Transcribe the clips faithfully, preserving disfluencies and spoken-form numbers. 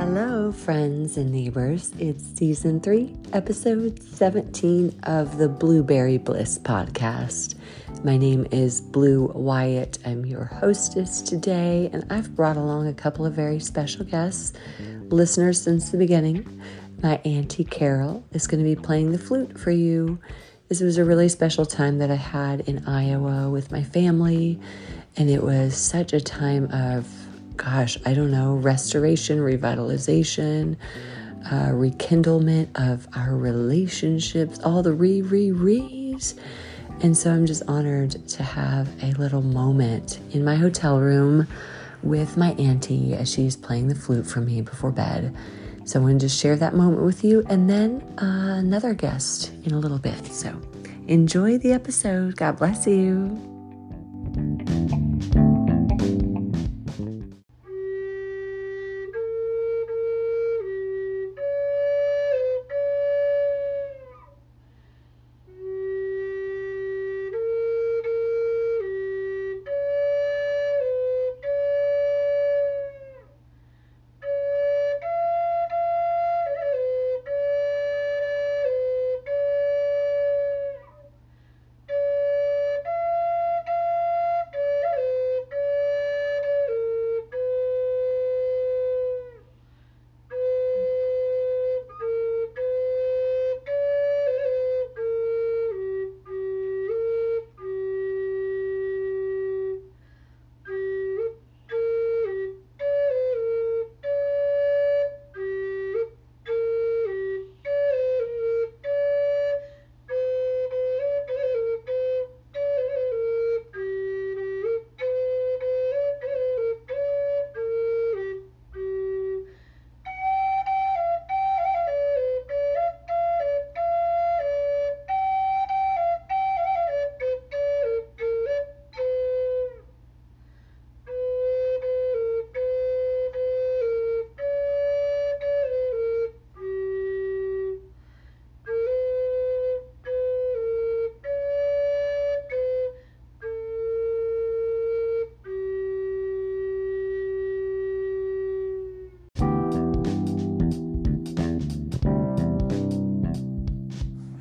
Hello, friends and neighbors. It's season three, episode seventeen of the Blueberry Bliss podcast. My name is Blue Wyatt. I'm your hostess today, and I've brought along a couple of very special guests, listeners since the beginning. My auntie Carol is going to be playing the flute for you. This was a really special time that I had in Iowa with my family, and it was such a time of Gosh, I don't know, restoration, revitalization, uh, rekindlement of our relationships, all the re, re, re's. And so I'm just honored to have a little moment in my hotel room with my auntie as she's playing the flute for me before bed. So I wanted to share that moment with you, and then uh, another guest in a little bit. So enjoy the episode. God bless you.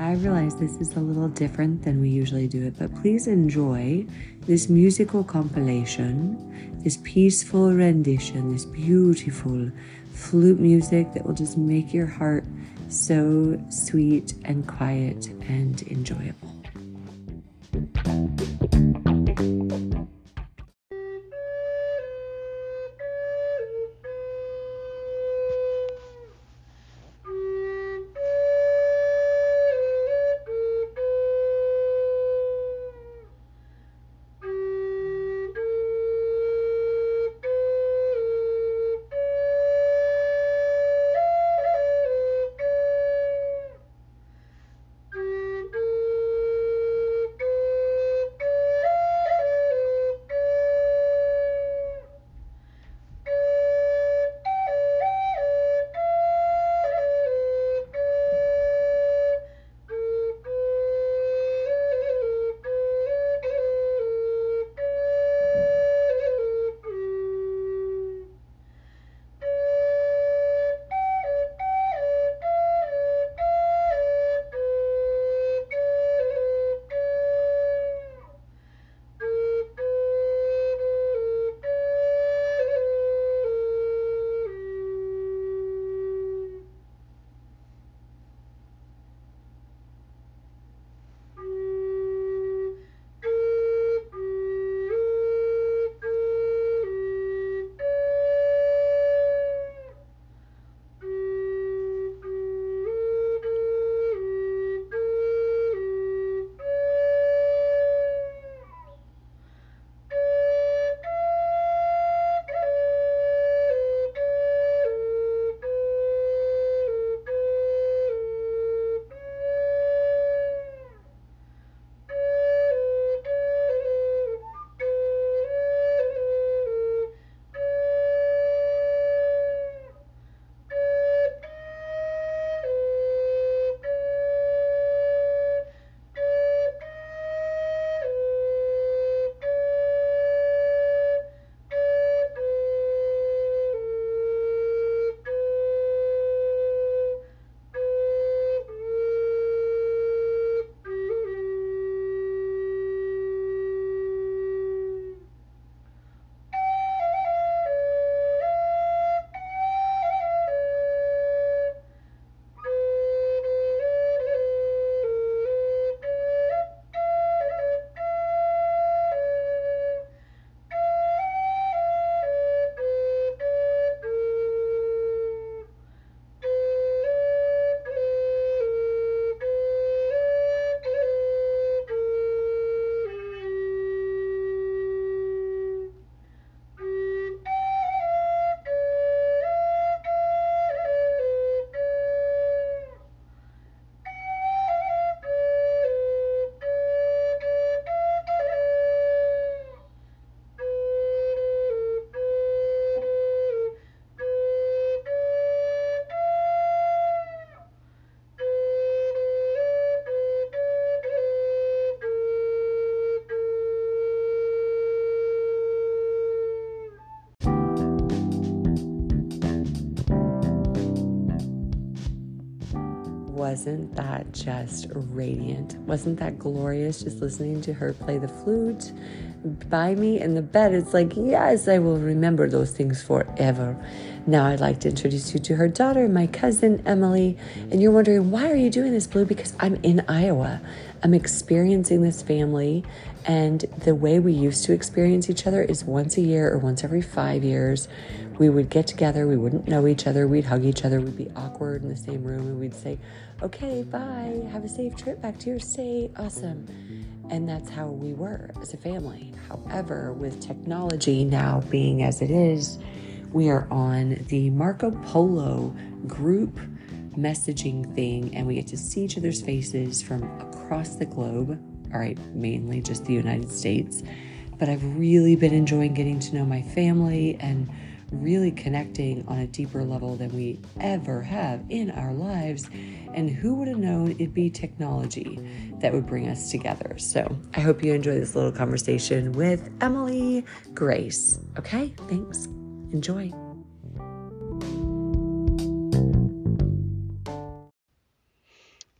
I realize this is a little different than we usually do it, but please enjoy this musical compilation, this peaceful rendition, this beautiful flute music that will just make your heart so sweet and quiet and enjoyable. wasn't that just radiant? Wasn't that glorious? Just listening to her play the flute by me in the bed. It's like, yes, I will remember those things forever. Now I'd like to introduce you to her daughter, my cousin, Emily. And you're wondering, why are you doing this, Blue? Because I'm in Iowa. I'm experiencing this family. And the way we used to experience each other is once a year or once every five years. We would get together. We wouldn't know each other. We'd hug each other. We'd be awkward in the same room. And we'd say, okay, bye. Have a safe trip back to your state. Awesome. And that's how we were as a family. However, with technology now being as it is, we are on the Marco Polo group messaging thing, and we get to see each other's faces from across the globe. All right, mainly just the United States. But I've really been enjoying getting to know my family and really connecting on a deeper level than we ever have in our lives. And who would have known it'd be technology that would bring us together? So I hope you enjoy this little conversation with Emily Grace. Okay, thanks. Enjoy.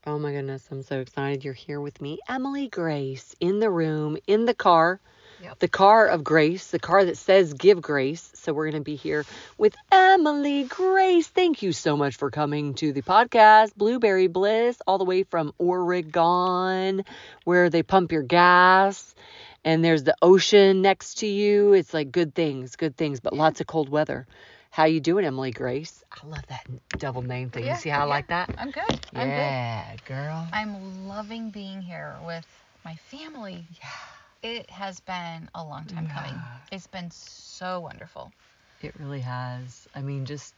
Oh my goodness, I'm so excited you're here with me. Emily Grace in the room, in the car. Yep. The car of grace, the car that says give grace. So we're going to be here with Emily Grace. Thank you so much for coming to the podcast, Blueberry Bliss, all the way from Oregon, where they pump your gas and there's the ocean next to you. It's like good things, good things, but yeah. Lots of cold weather. How you doing, Emily Grace? I love that double name thing. Yeah, you see how yeah. I like that? I'm good. Yeah, I'm good. Girl. I'm loving being here with my family. Yeah. It has been a long time yeah. coming. It's been so wonderful. It really has. I mean, just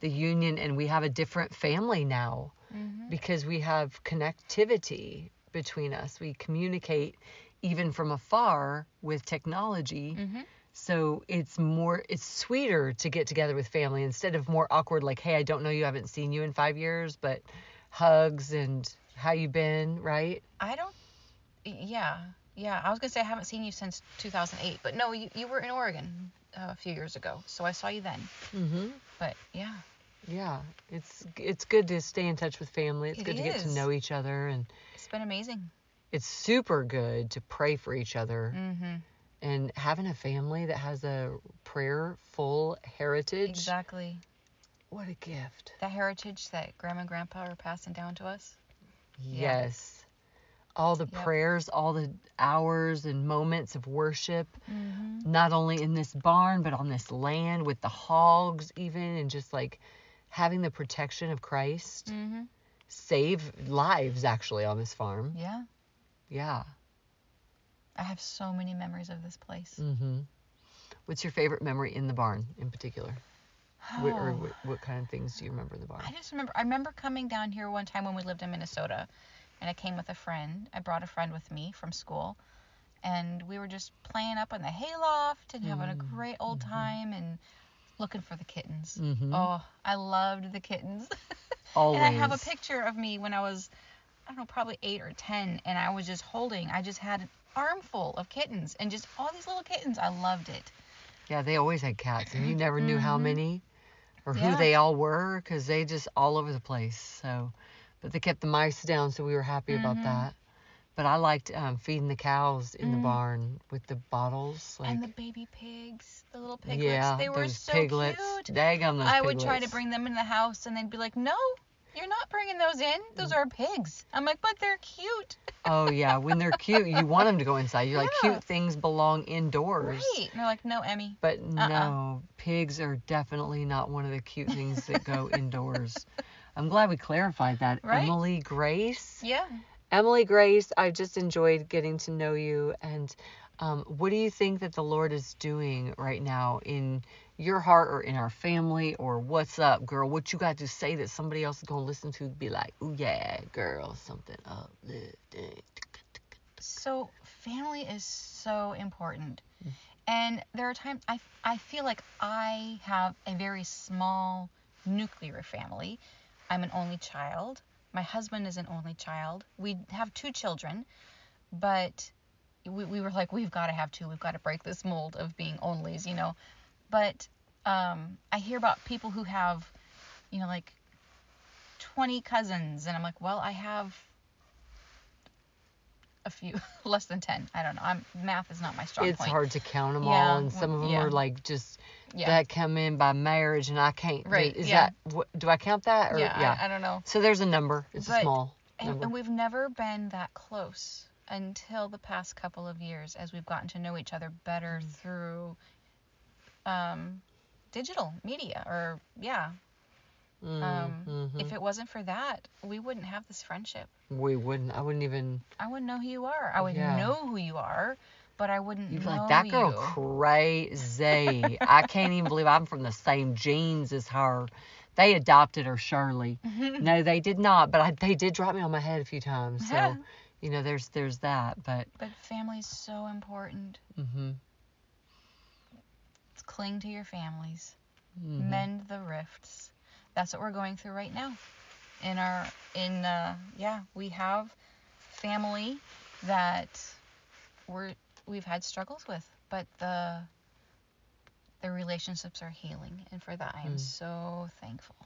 the union, and we have a different family now mm-hmm. because we have connectivity between us. We communicate even from afar with technology. Mm-hmm. So it's more, it's sweeter to get together with family instead of more awkward, like, hey, I don't know you, I haven't seen you in five years, but hugs and how you been, right? I don't, yeah. Yeah, I was going to say I haven't seen you since two thousand eight, but no, you, you were in Oregon uh, a few years ago, so I saw you then. Mm-hmm. But, yeah. Yeah, it's it's good to stay in touch with family. It's it good is. to get to know each other. And it's been amazing. It's super good to pray for each other. Mm-hmm. And having a family that has a prayerful heritage. Exactly. What a gift. That heritage that Grandma and Grandpa are passing down to us. Yes. Yeah. All the yep. prayers, all the hours and moments of worship, mm-hmm. not only in this barn, but on this land with the hogs even, and just like having the protection of Christ mm-hmm. save lives actually on this farm. Yeah. Yeah. I have so many memories of this place. Mm-hmm. What's your favorite memory in the barn in particular? Oh. What, or what, what kind of things do you remember in the barn? I just remember, I remember coming down here one time when we lived in Minnesota. And I came with a friend. I brought a friend with me from school. And we were just playing up in the hayloft and having mm. a great old mm-hmm. time and looking for the kittens. Mm-hmm. Oh, I loved the kittens. Always. And I have a picture of me when I was, I don't know, probably eight or ten. And I was just holding. I just had an armful of kittens and just all these little kittens. I loved it. Yeah, they always had cats. And you never knew mm-hmm. how many or yeah. who they all were because they just all over the place. So... But they kept the mice down, so we were happy mm-hmm. about that. But I liked um, feeding the cows in mm-hmm. the barn with the bottles. Like, and the baby pigs, the little piglets. Yeah, they were so piglets. cute. Daggum, those I piglets. would try to bring them in the house, and they'd be like, no, you're not bringing those in. Those are pigs. I'm like, but they're cute. Oh, yeah. When they're cute, you want them to go inside. You're yeah. like, cute things belong indoors. Right. And they're like, no, Emmy. But uh-uh. no, pigs are definitely not one of the cute things that go indoors. I'm glad we clarified that. Right? Emily Grace. Yeah. Emily Grace, I've just enjoyed getting to know you. And um, what do you think that the Lord is doing right now in your heart or in our family? Or what's up, girl? What you got to say that somebody else is going to listen to be like, ooh, yeah, girl, something uplifting. So family is so important. Mm-hmm. And there are times I, I feel like I have a very small nuclear family. I'm an only child. My husband is an only child. We have two children, but we, we were like, we've got to have two. We've got to break this mold of being onlys, you know. But um, I hear about people who have, you know, like twenty cousins. And I'm like, well, I have a few, less than ten. I don't know. I'm math is not my strong it's point. It's hard to count them yeah. all. And some of them yeah. are like just yeah. that come in by marriage and I can't. Right. Is yeah. that, do I count that? Or, yeah. yeah. I, I don't know. So there's a number. It's but, a small number. And we've never been that close until the past couple of years as we've gotten to know each other better through um, digital media or, yeah. Mm, um, mm-hmm. If it wasn't for that, we wouldn't have this friendship. We wouldn't. I wouldn't even. I wouldn't know who you are. I would yeah. know who you are, but I wouldn't You'd know you. You'd be like, that girl you. Crazy. I can't even believe I'm from the same genes as her. They adopted her, Shirley. Mm-hmm. No, they did not, but I, they did drop me on my head a few times. So, yeah. you know, there's there's that, but. But family's so important. Mm-hmm. Let's cling to your families. Mm-hmm. Mend the rifts. That's what we're going through right now. In our, in, uh, yeah, we have family that we're, we've had struggles with, but the, the relationships are healing. And for that, I am mm. so thankful.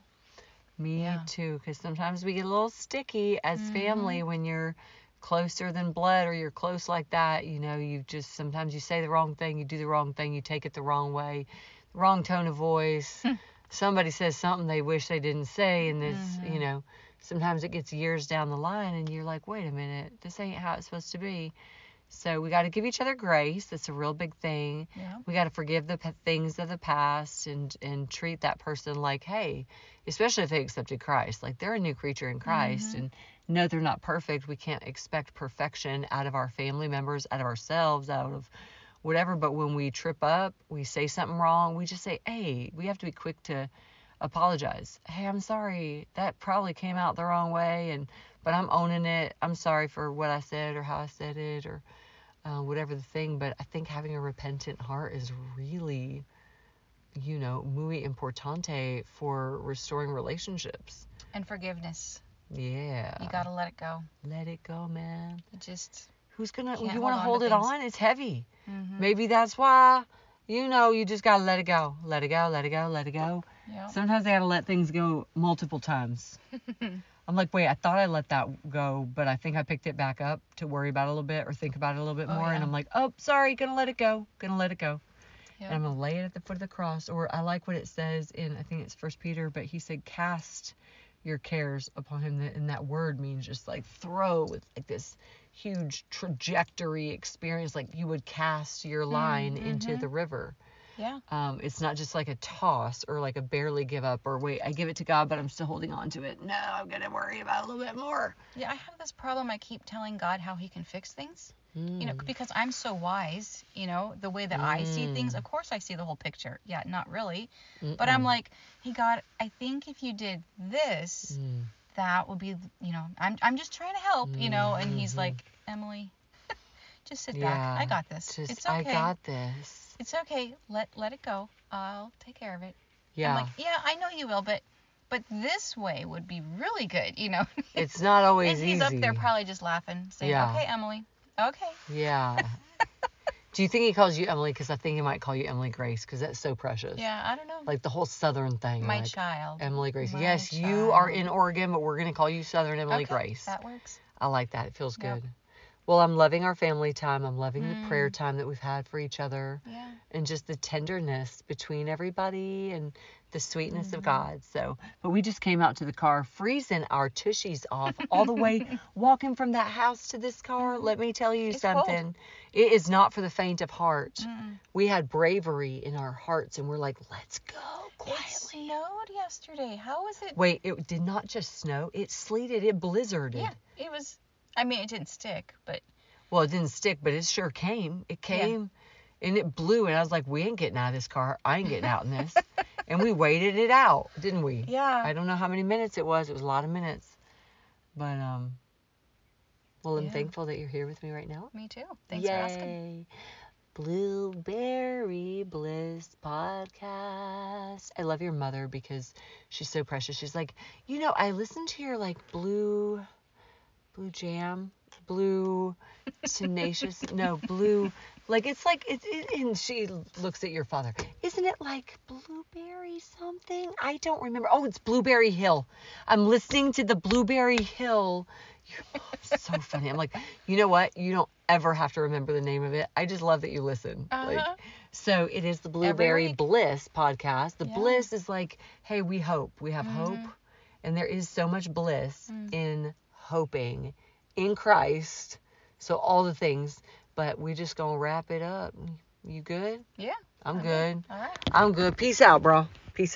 Me yeah. too. 'Cause sometimes we get a little sticky as mm-hmm. family when you're closer than blood or you're close like that. You know, you just, sometimes you say the wrong thing, you do the wrong thing, you take it the wrong way, the wrong tone of voice. Somebody says something they wish they didn't say, and it's, mm-hmm. you know, sometimes it gets years down the line, and you're like, wait a minute, this ain't how it's supposed to be. So we got to give each other grace. That's a real big thing. Yeah. We got to forgive the p- things of the past and, and treat that person like, hey, especially if they accepted Christ, like they're a new creature in Christ, mm-hmm. and no, they're not perfect. We can't expect perfection out of our family members, out of ourselves, out of whatever, but when we trip up, we say something wrong, we just say, hey, we have to be quick to apologize. Hey, I'm sorry, that probably came out the wrong way, and but I'm owning it. I'm sorry for what I said or how I said it or uh, whatever the thing, but I think having a repentant heart is really, you know, muy importante for restoring relationships. And forgiveness. Yeah. You gotta let it go. Let it go, man. It just... Who's going to, you want to hold it on? It's heavy. Mm-hmm. Maybe that's why, you know, you just got to let it go. Let it go, let it go, let it go. Yep. Sometimes I got to let things go multiple times. I'm like, wait, I thought I let that go, but I think I picked it back up to worry about it a little bit or think about it a little bit oh, more. Yeah. And I'm like, oh, sorry, going to let it go. Going to let it go. Yep. And I'm going to lay it at the foot of the cross. Or I like what it says in, I think it's First Peter, but he said, cast your cares upon him. And that word means just like throw with like this huge trajectory experience, like you would cast your line mm-hmm. into the river. Yeah. Um, it's not just like a toss or like a barely give up or wait, I give it to God, but I'm still holding on to it. No, I'm going to worry about it a little bit more. Yeah. I have this problem. I keep telling God how he can fix things, mm. you know, because I'm so wise, you know, the way that mm. I see things, of course I see the whole picture. Yeah. Not really. Mm-mm. But I'm like, hey God, I think if you did this, mm. that would be, you know, I'm, I'm just trying to help, you know, and mm-hmm. he's like, Emily, just sit yeah, back. I got this. Just, it's okay. I got this. It's okay. Let, let it go. I'll take care of it. Yeah. I'm like, yeah, I know you will, but, but this way would be really good. You know, it's not always and he's easy. He's up there probably just laughing, saying, yeah. okay, Emily. Okay. Yeah. Do you think he calls you Emily? Because I think he might call you Emily Grace because that's so precious. Yeah, I don't know. Like the whole Southern thing. My like child. Emily Grace. My yes, child. You are in Oregon, but we're going to call you Southern Emily okay, Grace. That works. I like that. It feels yep. good. Well, I'm loving our family time. I'm loving mm. the prayer time that we've had for each other. Yeah. And just the tenderness between everybody and the sweetness mm-hmm. of God. So, but we just came out to the car freezing our tushies off all the way walking from that house to this car. Let me tell you it's something. Cold. It is not for the faint of heart. Mm-mm. We had bravery in our hearts and we're like, let's go quietly. It snowed yesterday. How was it? Wait, it did not just snow. It sleeted. It blizzarded. Yeah, it was... I mean, it didn't stick, but... Well, it didn't stick, but it sure came. It came, yeah. and it blew, and I was like, we ain't getting out of this car. I ain't getting out in this. And we waited it out, didn't we? Yeah. I don't know how many minutes it was. It was a lot of minutes. But, um... Well, I'm yeah. thankful that you're here with me right now. Me too. Thanks Yay. For asking. Blueberry Bliss podcast. I love your mother because she's so precious. She's like, you know, I listened to your, like, blue... blue jam, blue tenacious, no, blue, like, it's like, it's, it, and she looks at your father. Isn't it like blueberry something? I don't remember. Oh, it's Blueberry Hill. I'm listening to the Blueberry Hill. You're so funny. I'm like, you know what? You don't ever have to remember the name of it. I just love that you listen. Uh-huh. Like, so it is the Blueberry Bliss podcast. The yeah. bliss is like, hey, we hope. We have mm-hmm. hope. And there is so much bliss mm. in hoping in Christ. So all the things. But we're just going to wrap it up. You good? Yeah. I'm, I'm good. good. All right. I'm good. Peace out, bro. Peace out.